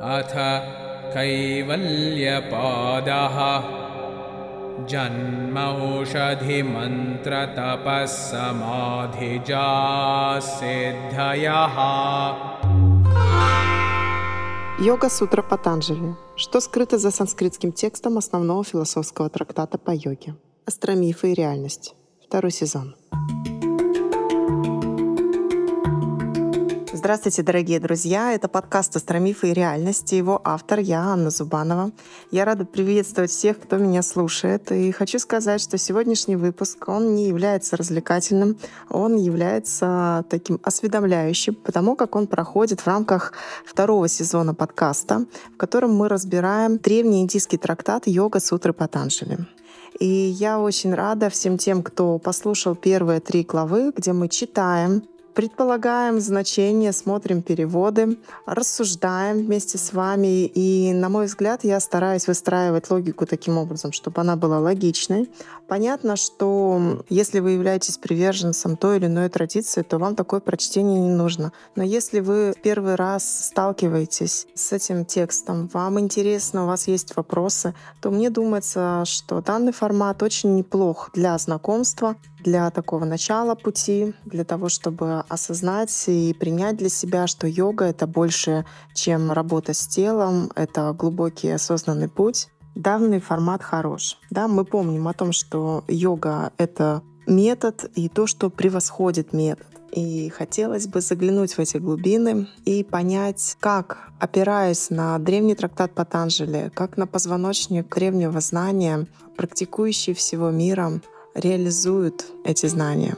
Атха Кайвалья-падаха Джанма-ошадхи-мантра-тапас-самадхи-джа сиддхаяха. Йога-сутра Патанджали. Что скрыто за санскритским текстом основного философского трактата по йоге? Астромифы и реальность. Второй сезон. Здравствуйте, дорогие друзья! Это подкаст «Астромифы и реальность». Его автор я, Анна Зубанова. Я рада приветствовать всех, кто меня слушает. И хочу сказать, что сегодняшний выпуск, он не является развлекательным, он является таким осведомляющим, потому как он проходит в рамках второго сезона подкаста, в котором мы разбираем древний индийский трактат «Йога-сутры Патанджали». И я очень рада всем тем, кто послушал первые 3 главы, где мы читаем, предполагаем значения, смотрим переводы, рассуждаем вместе с вами. И, на мой взгляд, я стараюсь выстраивать логику таким образом, чтобы она была логичной. Понятно, что если вы являетесь приверженцем той или иной традиции, то вам такое прочтение не нужно. Но если вы в первый раз сталкиваетесь с этим текстом, вам интересно, у вас есть вопросы, то мне думается, что данный формат очень неплох для знакомства, для такого начала пути, для того, чтобы осознать и принять для себя, что йога — это больше, чем работа с телом, это глубокий осознанный путь. Данный формат хорош. Да, мы помним о том, что йога — это метод и то, что превосходит метод. И хотелось бы заглянуть в эти глубины и понять, как, опираясь на древний трактат Патанджали, как на позвоночник древнего знания, практикующие всего мира реализуют эти знания.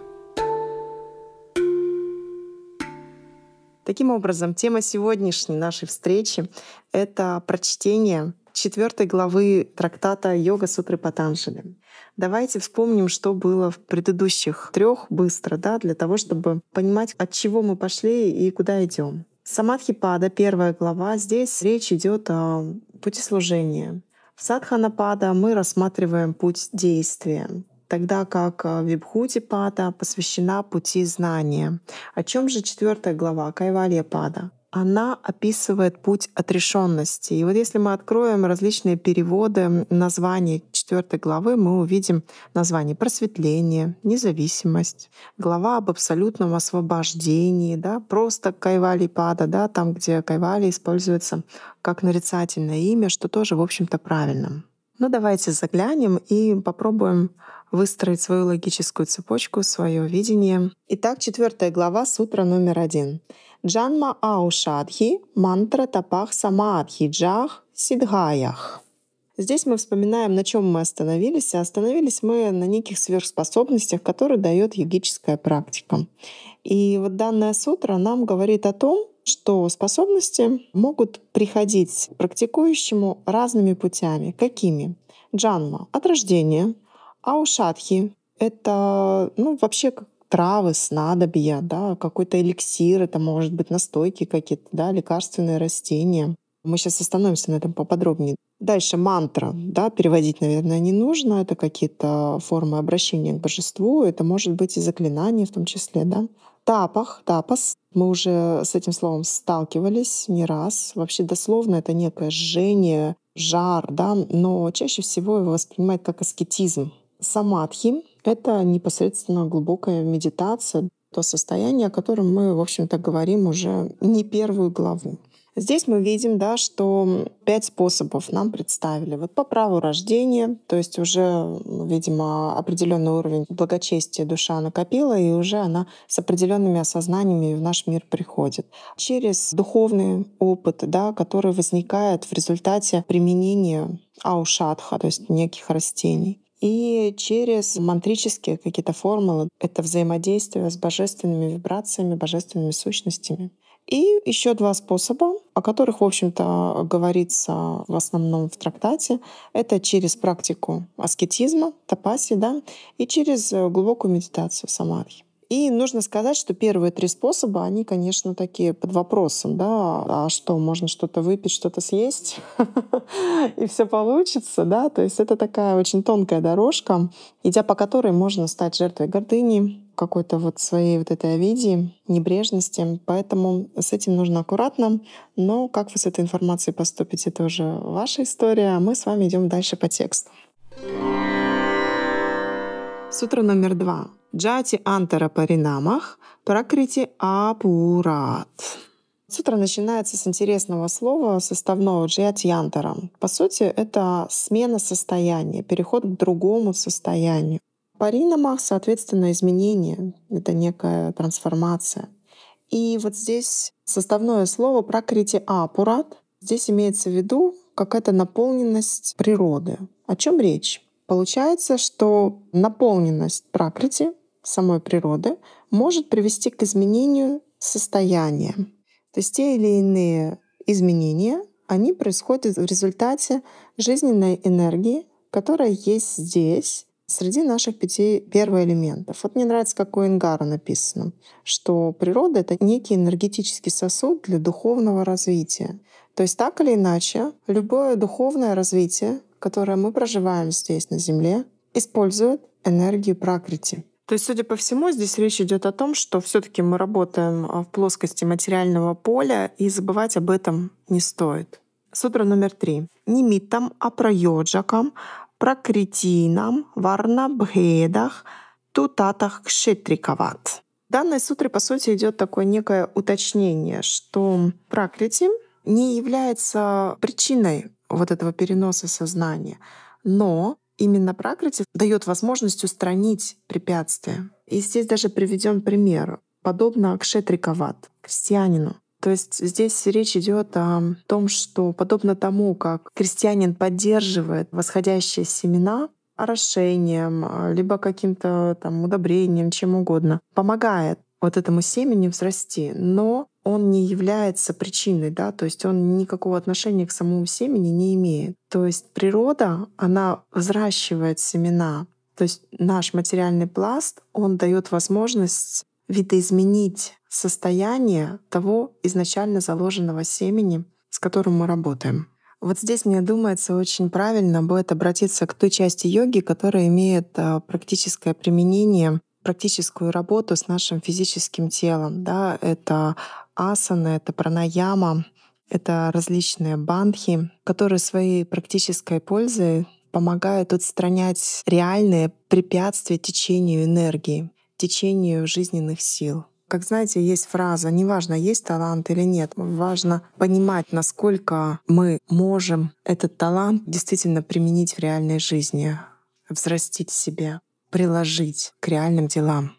Таким образом, тема сегодняшней нашей встречи — это прочтение 4 главы трактата «Йога-сутры Патанджали». Давайте вспомним, что было в предыдущих 3 быстро, для того, чтобы понимать, от чего мы пошли и куда идем. Самадхипада, 1 глава, здесь речь идет о пути служения. В Садханапада мы рассматриваем путь действия, тогда как Вибхути-пада посвящена пути знания. О чем же 4 глава Кайвали-пада? Она описывает путь отрешенности. И вот если мы откроем различные переводы названий 4 главы, мы увидим название «Просветление», «Независимость», глава об абсолютном освобождении, просто Кайвали-пада, там, где Кайвали используется как нарицательное имя, что тоже, в общем-то, правильно. Но давайте заглянем и попробуем выстроить свою логическую цепочку, свое видение. Итак, 4 глава, сутра номер 1. Джанма аушадхи, мантра тапах самадхи джах сидгаях. Здесь мы вспоминаем, на чем мы остановились. Остановились мы на неких сверхспособностях, которые дает йогическая практика. И вот данная сутра нам говорит о том, что способности могут приходить практикующему разными путями. Какими? Джанма — от рождения. Аушадхи — это вообще как травы, снадобья, какой-то эликсир, это может быть настойки какие-то, лекарственные растения. Мы сейчас остановимся на этом поподробнее. Дальше мантра, переводить, наверное, не нужно. Это какие-то формы обращения к божеству, это может быть и заклинание в том числе, Тапах, тапас. Мы уже с этим словом сталкивались не раз. Вообще дословно это некое жжение, жар, но чаще всего его воспринимают как аскетизм. Самадхи — это непосредственно глубокая медитация, то состояние, о котором мы, в общем-то, говорим уже не первую главу. Здесь мы видим, что 5 способов нам представили. Вот по праву рождения, то есть уже, видимо, определенный уровень благочестия душа накопила, и уже она с определенными осознаниями в наш мир приходит. Через духовный опыт, который возникает в результате применения аушадха, то есть неких растений. И через мантрические какие-то формулы — это взаимодействие с божественными вибрациями, божественными сущностями. И еще 2 способа, о которых, в общем-то, говорится в основном в трактате. Это через практику аскетизма, тапаси, и через глубокую медитацию, самадхи. И нужно сказать, что первые 3 способа, они, конечно, такие под вопросом, а что, можно что-то выпить, что-то съесть, и все получится, То есть это такая очень тонкая дорожка, идя по которой можно стать жертвой гордыни, какой-то вот своей вот этой овидии, небрежности. Поэтому с этим нужно аккуратно. Но как вы с этой информацией поступите, это уже ваша история. А мы с вами идем дальше по тексту. Сутра номер 2. Джати антара паринамах пракрити апурат. Сутра начинается с интересного слова составного джати-антара. По сути, это смена состояния, переход к другому состоянию. Паринамах, соответственно, изменение. Это некая трансформация. И вот здесь составное слово пракрити апурат. Здесь имеется в виду какая-то наполненность природы. О чем речь? Получается, что наполненность пракрити, самой природы, может привести к изменению состояния. То есть те или иные изменения, они происходят в результате жизненной энергии, которая есть здесь, среди наших 5 первоэлементов. Вот мне нравится, как у Ингара написано, что природа — это некий энергетический сосуд для духовного развития. То есть так или иначе, любое духовное развитие, которое мы проживаем здесь, на Земле, использует энергию пракрити. То есть, судя по всему, здесь речь идет о том, что все-таки мы работаем в плоскости материального поля, и забывать об этом не стоит. Сутра номер 3. Нимиттам апрайоджакам пракритинам варнабхедах тутатах кшетрикават. В данной сутре, по сути, идет такое некое уточнение, что пракрити не является причиной вот этого переноса сознания, но именно пракрити дает возможность устранить препятствия. И здесь даже приведем пример, подобно кшетрикават, крестьянину. То есть здесь речь идет о том, что подобно тому, как крестьянин поддерживает восходящие семена орошением, либо каким-то там удобрением, чем угодно, помогает вот этому семени взрасти, но он не является причиной, да, то есть он никакого отношения к самому семени не имеет. То есть природа, она взращивает семена. То есть наш материальный пласт, он даёт возможность видоизменить состояние того изначально заложенного семени, с которым мы работаем. Вот здесь, мне думается, очень правильно будет обратиться к той части йоги, которая имеет практическое применение, практическую работу с нашим физическим телом. Да? Это асаны, это пранаяма, это различные бандхи, которые своей практической пользой помогают отстранять реальные препятствия течению энергии, течению жизненных сил. Как знаете, есть фраза «неважно, есть талант или нет». Важно понимать, насколько мы можем этот талант действительно применить в реальной жизни, взрастить в себе, приложить к реальным делам.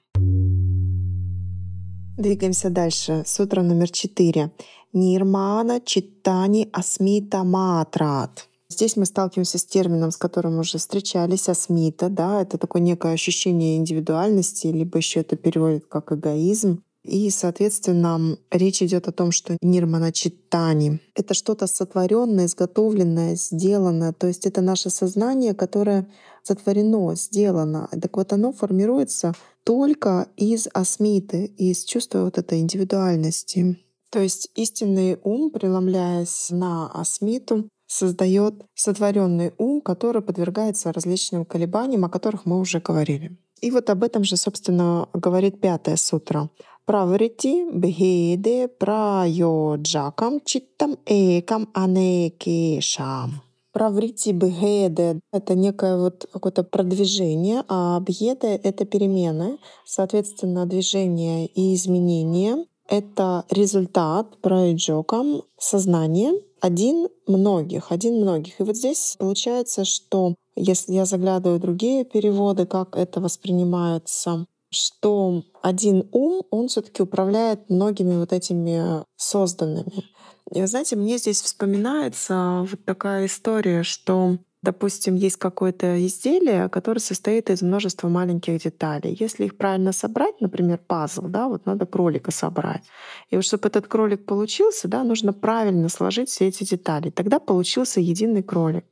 Двигаемся дальше. Сутра номер 4. Нирмана читани асмита матрат. Здесь мы сталкиваемся с термином, с которым уже встречались, асмита. Да? Это такое некое ощущение индивидуальности, либо еще это переводят как эгоизм. И, соответственно, речь идет о том, что нирмана читани — это что-то сотворенное, изготовленное, сделанное. То есть это наше сознание, которое сотворено, сделано. Так вот, оно формируется только из асмиты, из чувства вот этой индивидуальности. То есть истинный ум, преломляясь на асмиту, создает сотворенный ум, который подвергается различным колебаниям, о которых мы уже говорили. И вот об этом же, собственно, говорит 5 сутра. Праврити бхеде прайоджакам читтам экам анекешам. Праврити бхеде — это некое вот какое-то продвижение, а бхеде — это перемены, соответственно, движение и изменение. Это результат прайоджакам сознания, один многих. И вот здесь получается, что если я заглядываю в другие переводы, как это воспринимается, что один ум, он все-таки управляет многими вот этими созданными. И вы знаете, мне здесь вспоминается вот такая история, что, допустим, есть какое-то изделие, которое состоит из множества маленьких деталей. Если их правильно собрать, например, пазл, да, вот надо кролика собрать. И вот чтобы этот кролик получился, да, нужно правильно сложить все эти детали. Тогда получился единый кролик.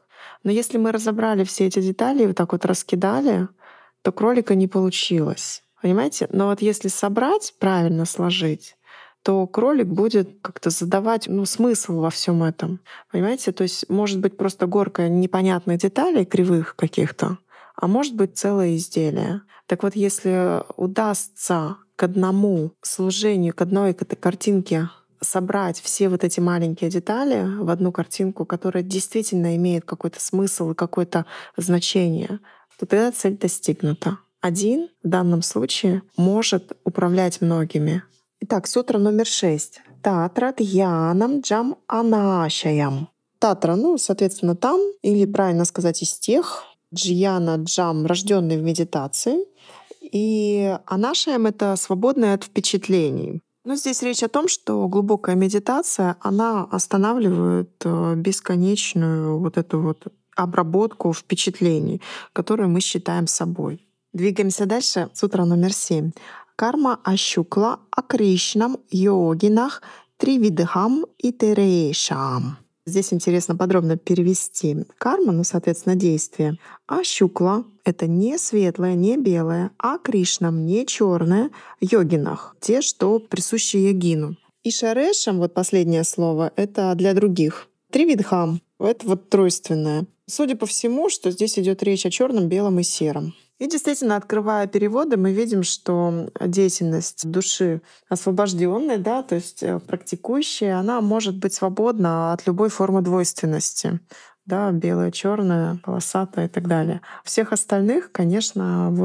Но если мы разобрали все эти детали и вот так вот раскидали, то кролика не получилось. Понимаете? Но вот если собрать, правильно сложить, то кролик будет как-то задавать смысл во всем этом. Понимаете? То есть может быть просто горка непонятных деталей, кривых каких-то, а может быть целое изделие. Так вот, если удастся к одному служению, к одной картинке собрать все вот эти маленькие детали в одну картинку, которая действительно имеет какой-то смысл и какое-то значение, то тогда цель достигнута. Один в данном случае может управлять многими. Итак, сутра номер 6. Татра дьянам джам анашаям. Татра, соответственно, там, или правильно сказать, из тех, джьяна джам, рожденный в медитации, и анашаям — это свободное от впечатлений. Но здесь речь о том, что глубокая медитация, она останавливает бесконечную вот эту вот обработку впечатлений, которую мы считаем собой. Двигаемся дальше. Сутра номер 7. Карма ашукла акришнам йогинах тривидхам и терешам. Здесь интересно подробно перевести карма, соответственно, действие. Ашукла — это не светлое, не белое, а кришнам — не черное, йогинах — те, что присущи йогину. И шарешам, последнее слово, это для других. Тривидхам — это тройственное. Судя по всему, что здесь идет речь о черном, белом и сером. И действительно, открывая переводы, мы видим, что деятельность души освобожденной, то есть практикующей, она может быть свободна от любой формы двойственности. Белое, черное, полосатое и так далее. Всех остальных, конечно,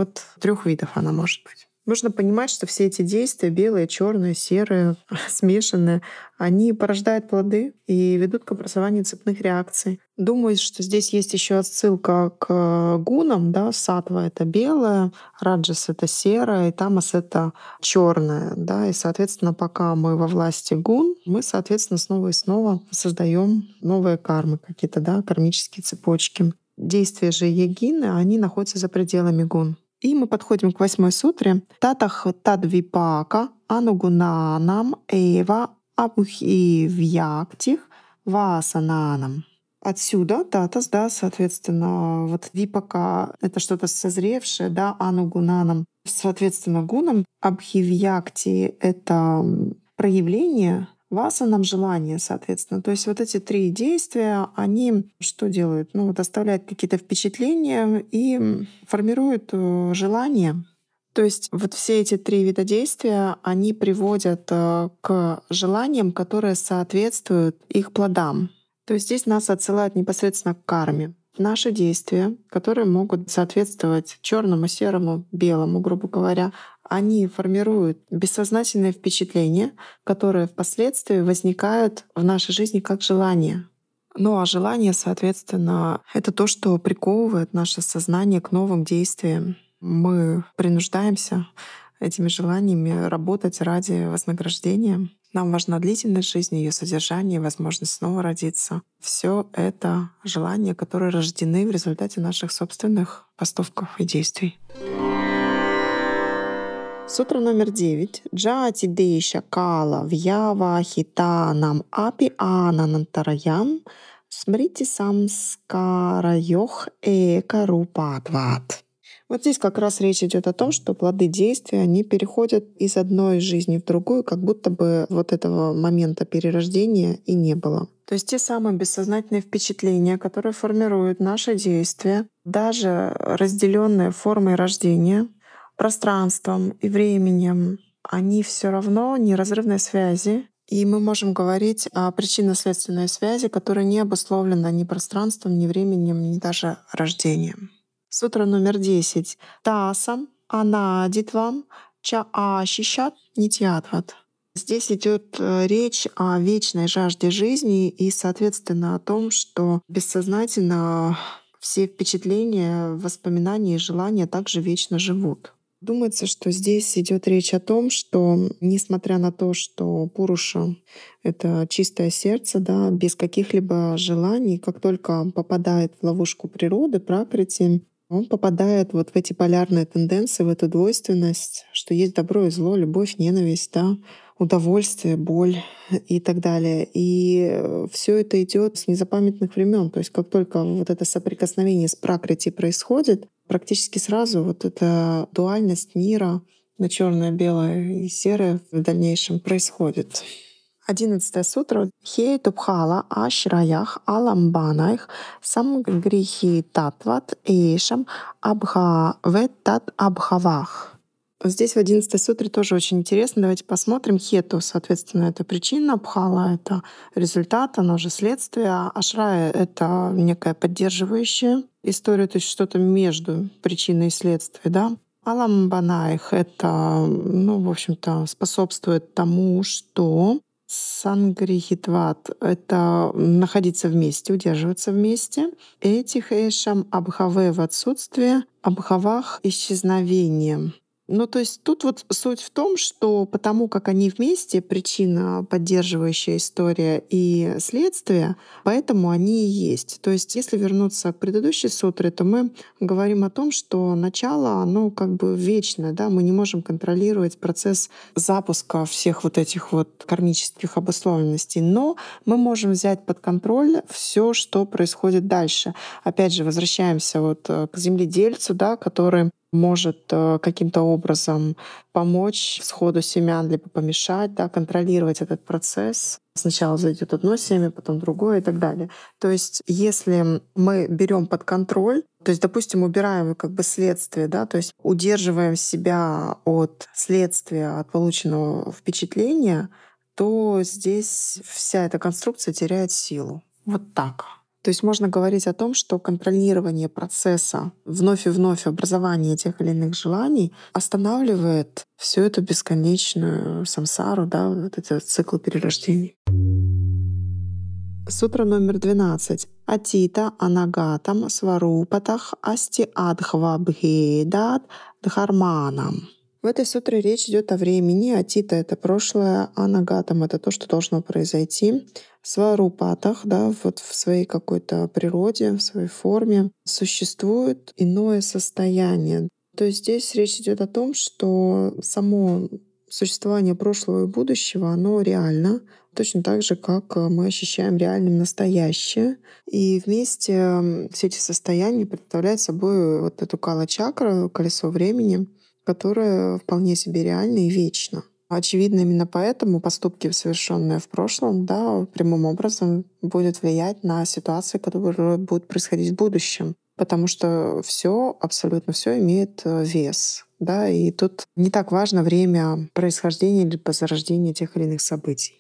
3 видов она может быть. Нужно понимать, что все эти действия — белые, черные, серые, смешанные — они порождают плоды и ведут к образованию цепных реакций. Думаю, что здесь есть еще отсылка к гунам. Сатва — это белое, раджас — это серое, и тамас — это черное. И, соответственно, пока мы во власти гун, мы, соответственно, снова и снова создаем новые кармы, какие-то кармические цепочки. Действия же йогины, они находятся за пределами гун. И мы подходим к 8 сутре. Татах тадвипака анугунанам эва абухивьяктих васананам. Отсюда татас, соответственно, випака — это что-то созревшее, анугунанам, соответственно, гунам, абхивьякти — это проявление, васанам — желание, соответственно. То есть эти 3 действия, они что делают? Оставляют какие-то впечатления и формируют желание. То есть все эти 3 вида действия, они приводят к желаниям, которые соответствуют их плодам. То есть здесь нас отсылают непосредственно к карме. Наши действия, которые могут соответствовать черному, серому, белому, грубо говоря, они формируют бессознательные впечатления, которые впоследствии возникают в нашей жизни как желание. А желание, соответственно, это то, что приковывает наше сознание к новым действиям. Мы принуждаемся этими желаниями работать ради вознаграждения. Нам важна длительность жизни, ее содержание, возможность снова родиться. Все это желания, которые рождены в результате наших собственных поступков и действий. Сутра номер 9. Джати дейша кала вьява хитанам апи анантараям смрити самскара йох экарупатват. Здесь как раз речь идет о том, что плоды действия, они переходят из одной жизни в другую, как будто бы этого момента перерождения и не было. То есть те самые бессознательные впечатления, которые формируют наши действия, даже разделенные формой рождения, пространством и временем, они все равно неразрывной связи. И мы можем говорить о причинно-следственной связи, которая не обусловлена ни пространством, ни временем, ни даже рождением. Сутра номер 10. Тасам анадитвам чаашишат нитьятват. Здесь идет речь о вечной жажде жизни и, соответственно, о том, что бессознательно все впечатления, воспоминания и желания также вечно живут. Думается, что здесь идет речь о том, что несмотря на то, что Пуруша — это чистое сердце, без каких-либо желаний, как только он попадает в ловушку природы, пракрити, он попадает в эти полярные тенденции, в эту двойственность, что есть добро и зло, любовь, ненависть, удовольствие, боль и так далее. И все это идет с незапамятных времен. То есть как только это соприкосновение с пракрити происходит, практически сразу эта дуальность мира на черное, белое и серое в дальнейшем происходит. 11 сутра «Хе тупхала ашраях аламбанах самгрихи татват эшам абхаветтат абхавах». Здесь в 11 сутре тоже очень интересно. Давайте посмотрим. Хету, соответственно, это причина, бхала — это результат, оно же следствие. Ашрая — это некая поддерживающая история, то есть что-то между причиной и следствием, да. Аламбанаих — это, в общем-то, способствует тому, что сангрихитват — это находиться вместе, удерживаться вместе. Этих эшам абхаве — в отсутствие, абхавах — исчезновение. То есть тут суть в том, что потому как они вместе, причина, поддерживающая история и следствие, поэтому они и есть. То есть если вернуться к предыдущей сутре, то мы говорим о том, что начало, оно вечно, да, мы не можем контролировать процесс запуска всех этих кармических обусловленностей, но мы можем взять под контроль все, что происходит дальше. Опять же, возвращаемся к земледельцу, да, который может каким-то образом помочь всходу семян, либо помешать, да, контролировать этот процесс. Сначала зайдет одно семя, потом другое и так далее. То есть если мы берем под контроль, то есть, допустим, убираем следствие, да, то есть удерживаем себя от следствия, от полученного впечатления, то здесь вся эта конструкция теряет силу. Вот так. То есть можно говорить о том, что контролирование процесса, вновь и вновь образование тех или иных желаний останавливает всю эту бесконечную самсару, да, этот цикл перерождений. Сутра номер 12. Атита анагатам сварупатах асти адхва бхедат дхарманам. В этой сутре речь идет о времени. Атита — это прошлое, анагатам — это то, что должно произойти. Сварупатах, да, в своей какой-то природе, в своей форме существует иное состояние. То есть здесь речь идет о том, что само существование прошлого и будущего, оно реально, точно так же, как мы ощущаем реальным настоящее. И вместе все эти состояния представляют собой эту кала-чакру, колесо времени, которое вполне себе реально и вечно. Очевидно, именно поэтому поступки, совершенные в прошлом, да, прямым образом будут влиять на ситуации, которые будут происходить в будущем, потому что все, абсолютно все имеет вес, да, и тут не так важно время происхождения или зарождения тех или иных событий.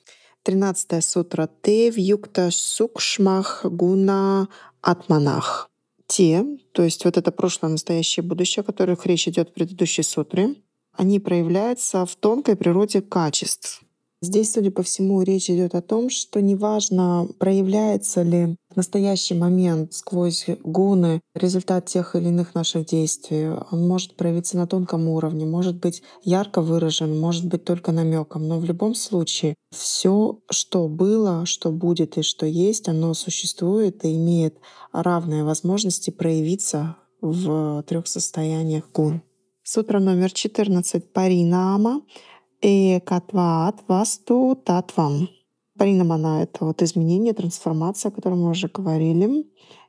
13-я сутра «Те вьюкта сукшмах гуна атманах». «Те», то есть это прошлое, настоящее, будущее, о которых речь идет в предыдущей сутре, они проявляются в тонкой природе качеств. Здесь, судя по всему, речь идет о том, что неважно, проявляется ли в настоящий момент сквозь гуны результат тех или иных наших действий. Он может проявиться на тонком уровне, может быть ярко выражен, может быть только намеком. Но в любом случае все, что было, что будет и что есть, оно существует и имеет равные возможности проявиться в 3 состояниях гун. Сутра номер 14. Паринама экатват васту татвам. Паринама — это изменение, трансформация, о которой мы уже говорили.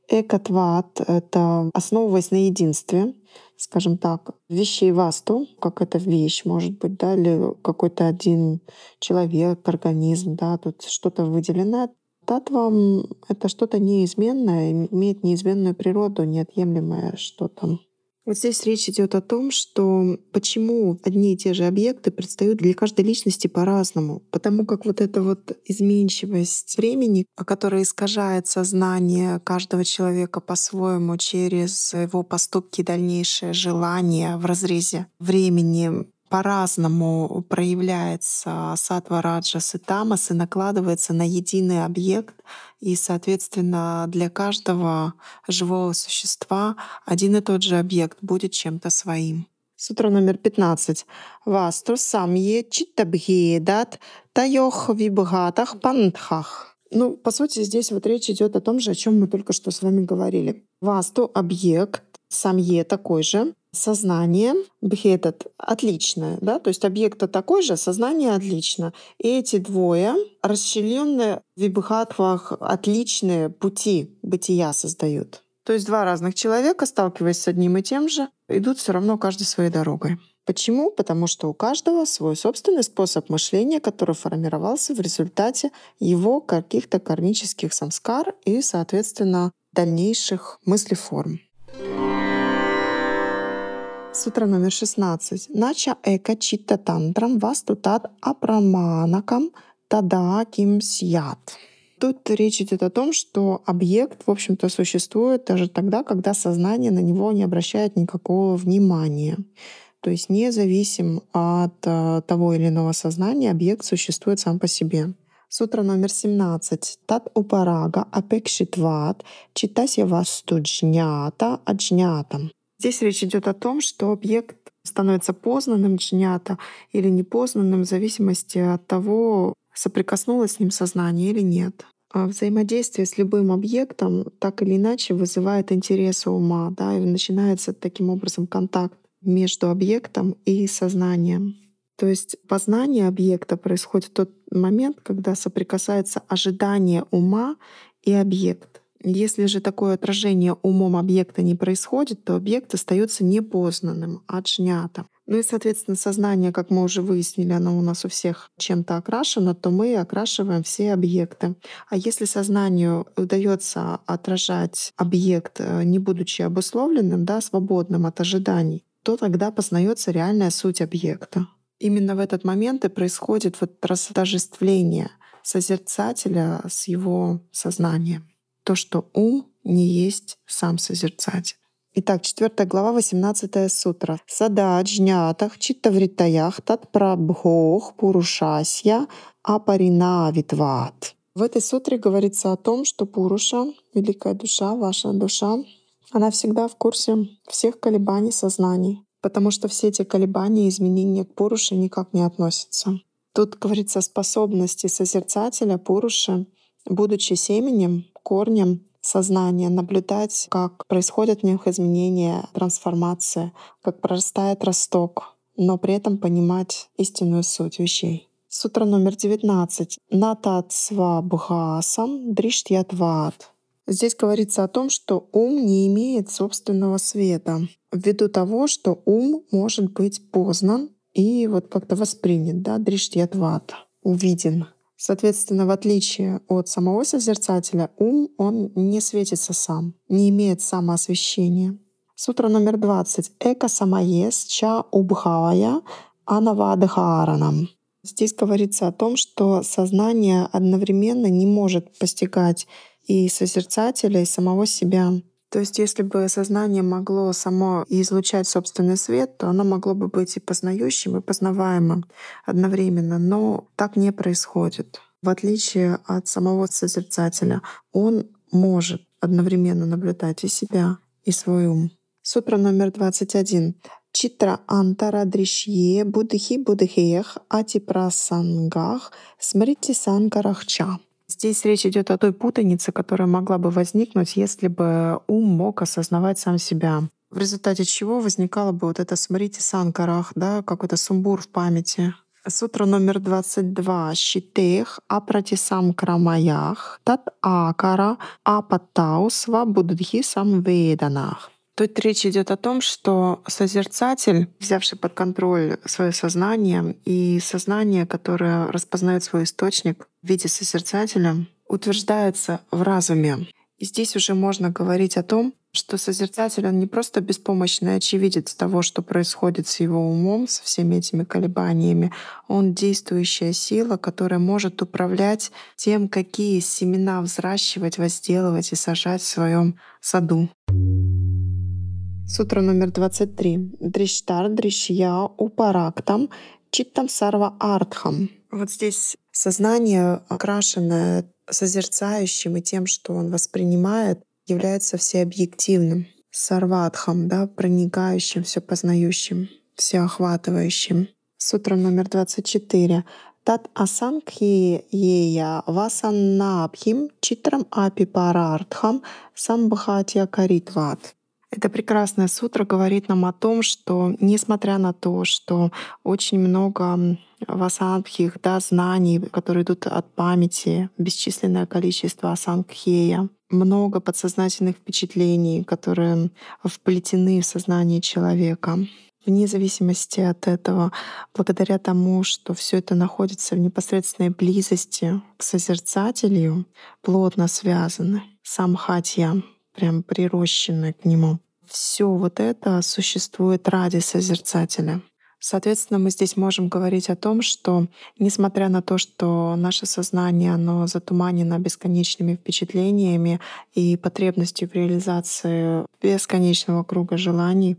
Экатват — это основываясь на единстве, скажем так, вещей васту, как эта вещь может быть, да, или какой-то один человек, организм, да, тут что-то выделено. Татвам — это что-то неизменное, имеет неизменную природу, неотъемлемое что-то. Здесь речь идет о том, что почему одни и те же объекты предстают для каждой личности по-разному. Потому как эта изменчивость времени, которая искажает сознание каждого человека по-своему через его поступки и дальнейшие желания в разрезе времени, по-разному проявляется сатва, раджас и тамас и накладывается на единый объект. И, соответственно, для каждого живого существа один и тот же объект будет чем-то своим. Сутра номер 15. «Васту самье читтабхедат тайох вибхатах бандхах». По сути, здесь речь идет о том же, о чем мы только что с вами говорили. Васту — объект, самье — такой же, сознание, бхедат — отличное, да, то есть объекта такой же, сознание отлично. И эти двое расчлененные в вибхатвах отличные пути бытия создают. То есть 2 разных человека, сталкиваясь с одним и тем же, идут все равно каждой своей дорогой. Почему? Потому что у каждого свой собственный способ мышления, который формировался в результате его каких-то кармических самскар и, соответственно, дальнейших мыслеформ. Сутра номер 16. Нача эка читта тантрам васту тат апраманакам тада ким сьят. Тут речь идет о том, что объект, в общем-то, существует даже тогда, когда сознание на него не обращает никакого внимания. То есть независимо от того или иного сознания объект существует сам по себе. Сутра номер 17. Тат упарага апекшитват читасья васту джнята аджнятам. Здесь речь идет о том, что объект становится познанным джнята или непознанным в зависимости от того, соприкоснулось с ним сознание или нет. Взаимодействие с любым объектом так или иначе вызывает интерес у ума, да, и начинается таким образом контакт между объектом и сознанием. То есть познание объекта происходит в тот момент, когда соприкасается ожидание ума и объект. Если же такое отражение умом объекта не происходит, то объект остается непознанным, аджнятом. Ну и, соответственно, сознание, как мы уже выяснили, оно у нас у всех чем-то окрашено, то мы окрашиваем все объекты. А если сознанию удается отражать объект, не будучи обусловленным, да, свободным от ожиданий, то тогда познается реальная суть объекта. Именно в этот момент и происходит вот растожествление созерцателя с его сознанием. То, что ум не есть сам созерцатель. Итак, 4 глава, 18 сутра. Сада джнятах читтавритаях тат прабхох пурушасья апаринавитват. В этой сутре говорится о том, что Пуруша, великая душа, ваша душа, она всегда в курсе всех колебаний сознаний, потому что все эти колебания и изменения к Пуруше никак не относятся. Тут говорится о способности созерцателя Пуруши, будучи семенем, корнем сознания, наблюдать, как происходят в них изменения, трансформация, как прорастает росток, но при этом понимать истинную суть вещей. Сутра номер 19. Натат свабхасам дриштьятват. Здесь говорится о том, что ум не имеет собственного света, ввиду того, что ум может быть познан и вот как-то воспринят, да, дриштьятват, увиден. Соответственно, в отличие от самого созерцателя, ум, он не светится сам, не имеет самоосвещения. Сутра номер 20. «Эка самаес ча убхавая анавадхаранам». Здесь говорится о том, что сознание одновременно не может постигать и созерцателя, и самого себя. То есть если бы сознание могло само излучать собственный свет, то оно могло бы быть и познающим, и познаваемым одновременно. Но так не происходит. В отличие от самого созерцателя, он может одновременно наблюдать и себя, и свой ум. Сутра номер 21. Читра антара дришье будхи будхеях атипрасангах смрити санкарахча. Здесь речь идет о той путанице, которая могла бы возникнуть, если бы ум мог осознавать сам себя. В результате чего возникало бы вот это «смрити санкарах», да, какой-то сумбур в памяти. Сутра номер 22. «Щитех апратисамкрамаях тат акара апаттаусва буддхи самведанах». Тут речь идет о том, что созерцатель, взявший под контроль свое сознание и сознание, которое распознает свой источник в виде созерцателя, утверждается в разуме. И здесь уже можно говорить о том, что созерцатель, он не просто беспомощный очевидец того, что происходит с его умом, со всеми этими колебаниями. Он действующая сила, которая может управлять тем, какие семена взращивать, возделывать и сажать в своем саду. Сутра номер 23. Дриштар дришья упарактам читтам сарва артхам. Вот здесь сознание, окрашенное созерцающим и тем, что он воспринимает, является всеобъективным, сарватхам, да, проникающим, всепознающим, всеохватывающим. Сутра номер 24. Тат асангхи ея васаннабхим читрам апипарартхам самбхатья каритват. Эта прекрасная сутра говорит нам о том, что несмотря на то, что очень много васангхих, да, знаний, которые идут от памяти, бесчисленное количество асангхея, много подсознательных впечатлений, которые вплетены в сознание человека, вне зависимости от этого, благодаря тому, что все это находится в непосредственной близости к созерцателю, плотно связаны, самадхи, прям прирощены к нему. Все вот это существует ради созерцателя. Соответственно, мы здесь можем говорить о том, что несмотря на то, что наше сознание оно затуманено бесконечными впечатлениями и потребностью в реализации бесконечного круга желаний,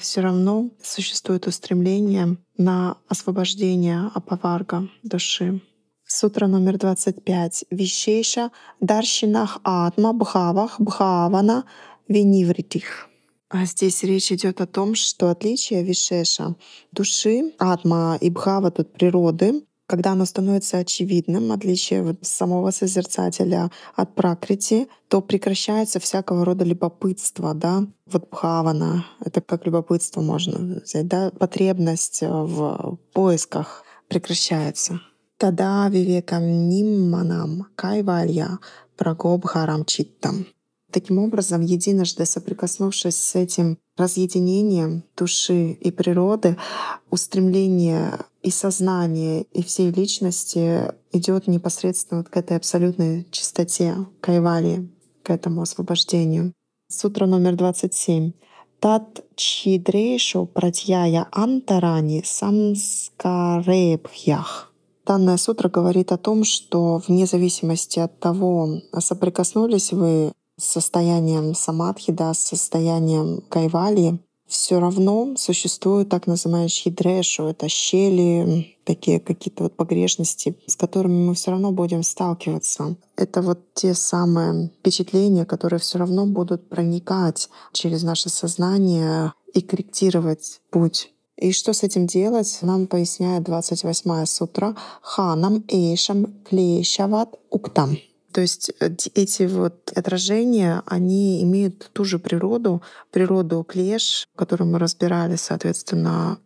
все равно существует устремление на освобождение апаварга души. Сутра номер 25. Вишеша даршинах атма бхавах бхавана винивритих. А здесь речь идет о том, что отличие вишеша души, атма и бхава от природы, когда оно становится очевидным, отличие вот самого созерцателя от пракрити, то прекращается всякого рода любопытство, да? Вот бхавана — это как любопытство можно взять, да? Потребность в поисках прекращается. Тада вивекам нимманам кайвалья прагобхарам читтам. Таким образом, единожды соприкоснувшись с этим разъединением души и природы, устремление и сознание, и всей личности идет непосредственно вот к этой абсолютной чистоте, кайвали, к этому освобождению. Сутра номер 27. Тат чидрешу пратьяя антарани самскаребхьях. Данная сутра говорит о том, что вне зависимости от того, соприкоснулись вы с состоянием самадхи, да, с состоянием кайвали, все равно существуют так называемые чидрешу, это щели, такие какие-то вот погрешности, с которыми мы все равно будем сталкиваться. Это вот те самые впечатления, которые все равно будут проникать через наше сознание и корректировать путь. И что с этим делать, нам поясняет 28-я сутра «Ханам эйшам клешават уктам». То есть эти вот отражения, они имеют ту же природу, природу клеш, которую мы разбирали, соответственно,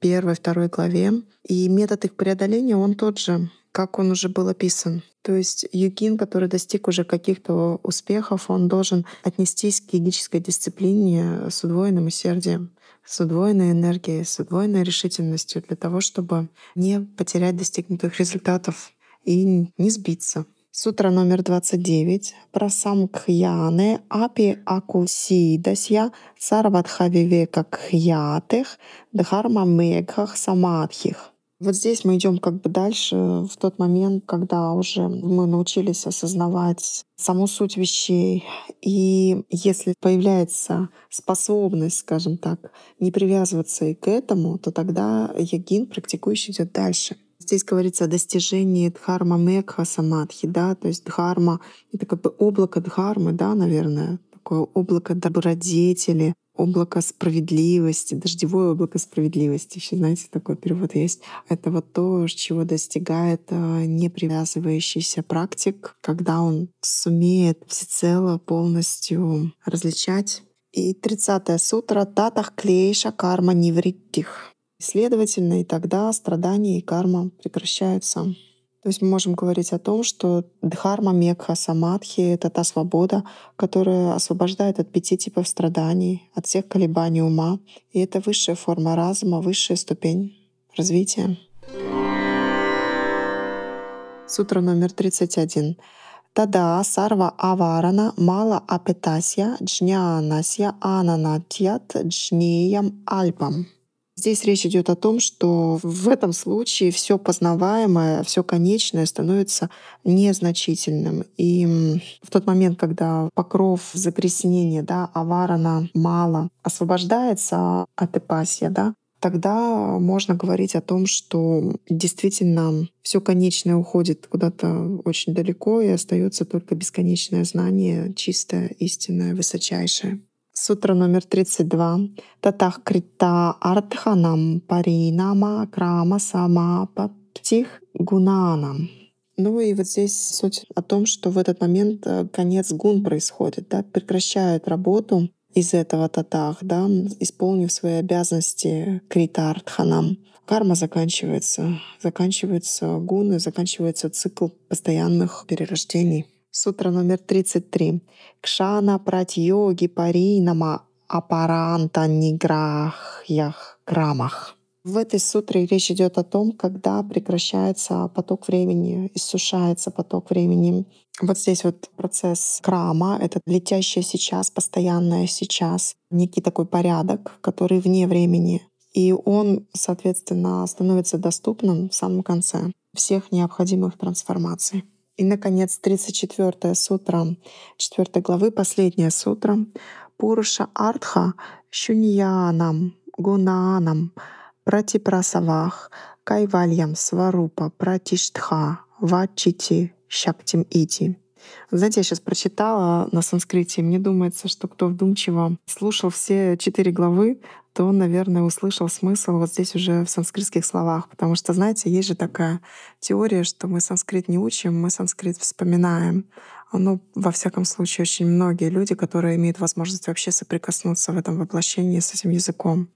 в 1-2 главе. И метод их преодоления, он тот же, как он уже был описан. То есть йогин, который достиг уже каких-то успехов, он должен отнестись к йогической дисциплине с удвоенным усердием, с удвоенной энергией, с удвоенной решительностью для того, чтобы не потерять достигнутых результатов и не сбиться. Сутра номер 29. Прасамхьяне апи акусидасья сарватхавивека кхьятых дхарма-мегха-самадхих. Вот здесь мы идем как бы дальше, в тот момент, когда уже мы научились осознавать саму суть вещей. И если появляется способность, скажем так, не привязываться и к этому, то тогда йогин, практикующий, идет дальше. Здесь говорится о достижении дхарма-мегха-самадхи, да, то есть дхарма — это как бы облако дхармы, да, наверное, такое облако добродетели, облако справедливости, дождевое облако справедливости, еще, знаете, такой перевод есть. Это вот то, чего достигает непривязывающийся практик, когда он сумеет всецело, полностью различать. И 30-я сутра «Татах клейша карма невриттих». Следовательно, и тогда страдания и карма прекращаются. То есть мы можем говорить о том, что дхарма-мегха-самадхи — это та свобода, которая освобождает от 5 типов страданий, от всех колебаний ума. И это высшая форма разума, высшая ступень развития. Сутра номер 31. Тада сарва аварана мала апетасья джнянасья ананатьят джнеям альпам. Здесь речь идет о том, что в этом случае все познаваемое, все конечное становится незначительным. И в тот момент, когда покров загрязнения, да, аварана мало освобождается от эпасия, да, тогда можно говорить о том, что действительно все конечное уходит куда-то очень далеко, и остается только бесконечное знание, чистое, истинное, высочайшее. Сутра номер 32. Татах крита артханам паринама крама сама паптих гунанам. Ну и вот здесь суть о том, что в этот момент конец гун происходит, да, прекращают работу из этого татах, да, исполнив свои обязанности крита артханам. Карма заканчивается, заканчиваются гуны, заканчивается цикл постоянных перерождений. Сутра номер 33. Кшана пратьоги паринама апаранта ниграхьях крамах. В этой сутре речь идет о том, когда прекращается поток времени, иссушается поток времени. Вот здесь вот процесс крама — это летящее сейчас, постоянное сейчас, некий такой порядок, который вне времени. И он, соответственно, становится доступным в самом конце всех необходимых трансформаций. И, наконец, 34-я сутра 4 главы, последняя сутра. Пуруша артха шуньянам гунанам пратипрасавах кайвальям сварупа пратиштха вачити шактим ити. Знаете, я сейчас прочитала на санскрите, мне думается, что кто вдумчиво слушал все 4 главы, то он, наверное, услышал смысл вот здесь уже в санскритских словах. Потому что, знаете, есть же такая теория, что мы санскрит не учим, мы санскрит вспоминаем. Ну, во всяком случае, очень многие люди, которые имеют возможность вообще соприкоснуться в этом воплощении с этим языком.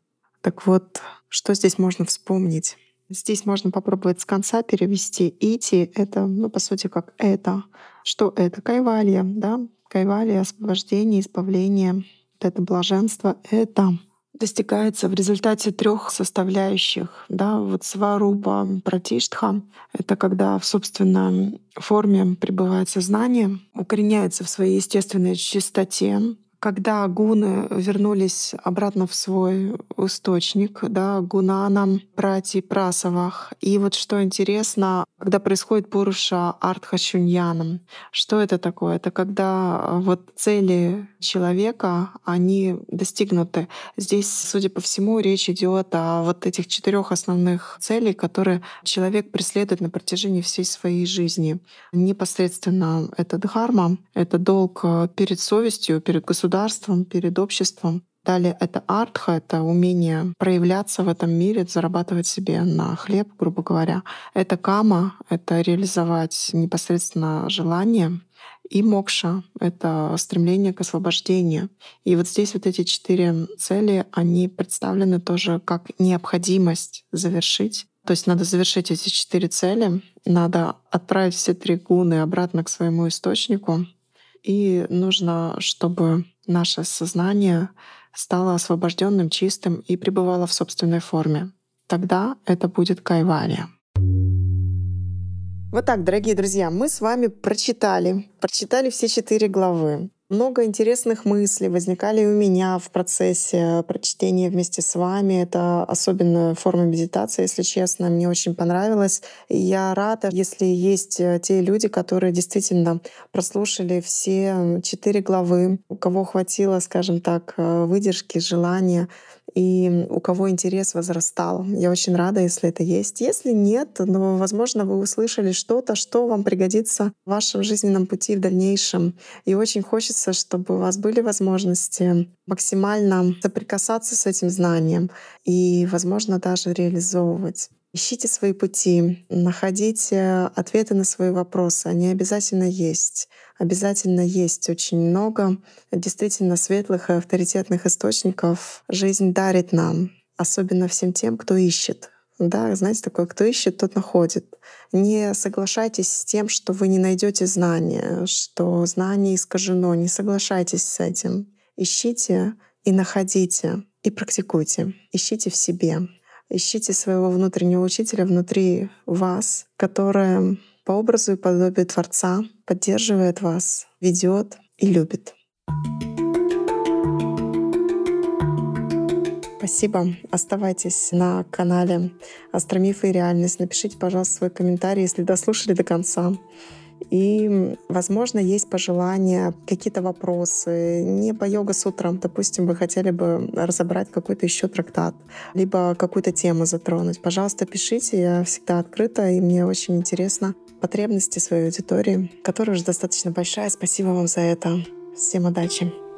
Так вот, что здесь можно вспомнить? Здесь можно попробовать с конца перевести. «Ити» — это, по сути, как «это». Что это? Кайвалья, да? Кайвалья — освобождение, избавление. Вот это блаженство — это достигается в результате 3 составляющих. Да? Вот сварупа пратиштха — это когда в собственной форме пребывает сознание, укореняется в своей естественной чистоте. Когда гуны вернулись обратно в свой источник, да, гунанам, прати, прасавах. И вот что интересно, когда происходит пуруша артха шуньянам, что это такое? Это когда вот цели человека, они достигнуты. Здесь, судя по всему, речь идет о вот этих 4 основных целей, которые человек преследует на протяжении всей своей жизни. Непосредственно это дхарма, это долг перед совестью, перед государством, перед обществом. Далее это артха, это умение проявляться в этом мире, зарабатывать себе на хлеб, грубо говоря. Это кама, это реализовать непосредственно желание. И мокша — это стремление к освобождению. И вот здесь вот эти 4 цели, они представлены тоже как необходимость завершить. То есть надо завершить эти 4 цели, надо отправить все 3 гуны обратно к своему источнику. И нужно, чтобы наше сознание стало освобожденным, чистым и пребывало в собственной форме. Тогда это будет кайвалия. Вот так, дорогие друзья, мы с вами прочитали все 4 главы. Много интересных мыслей возникали у меня в процессе прочтения вместе с вами. Это особенная форма медитации, если честно. Мне очень понравилось. Я рада, если есть те люди, которые действительно прослушали все 4 главы, у кого хватило, скажем так, выдержки, желания, и у кого интерес возрастал. Я очень рада, если это есть. Если нет, ну, возможно, вы услышали что-то, что вам пригодится в вашем жизненном пути в дальнейшем. И очень хочется, чтобы у вас были возможности максимально соприкасаться с этим знанием и, возможно, даже реализовывать. Ищите свои пути, находите ответы на свои вопросы. Они обязательно есть. Обязательно есть очень много действительно светлых и авторитетных источников. Жизнь дарит нам, особенно всем тем, кто ищет. Да, знаете, такое, кто ищет, тот находит. Не соглашайтесь с тем, что вы не найдете знания, что знание искажено. Не соглашайтесь с этим. Ищите и находите, и практикуйте. Ищите в себе. Ищите своего внутреннего учителя внутри вас, который по образу и подобию Творца поддерживает вас, ведет и любит. Спасибо. Оставайтесь на канале «Астромифы и реальность». Напишите, пожалуйста, свой комментарий, если дослушали до конца. И, возможно, есть пожелания, какие-то вопросы. Не по йога-сутрам, допустим, вы хотели бы разобрать какой-то еще трактат, либо какую-то тему затронуть. Пожалуйста, пишите, я всегда открыта, и мне очень интересно потребности своей аудитории, которая уже достаточно большая. Спасибо вам за это. Всем удачи!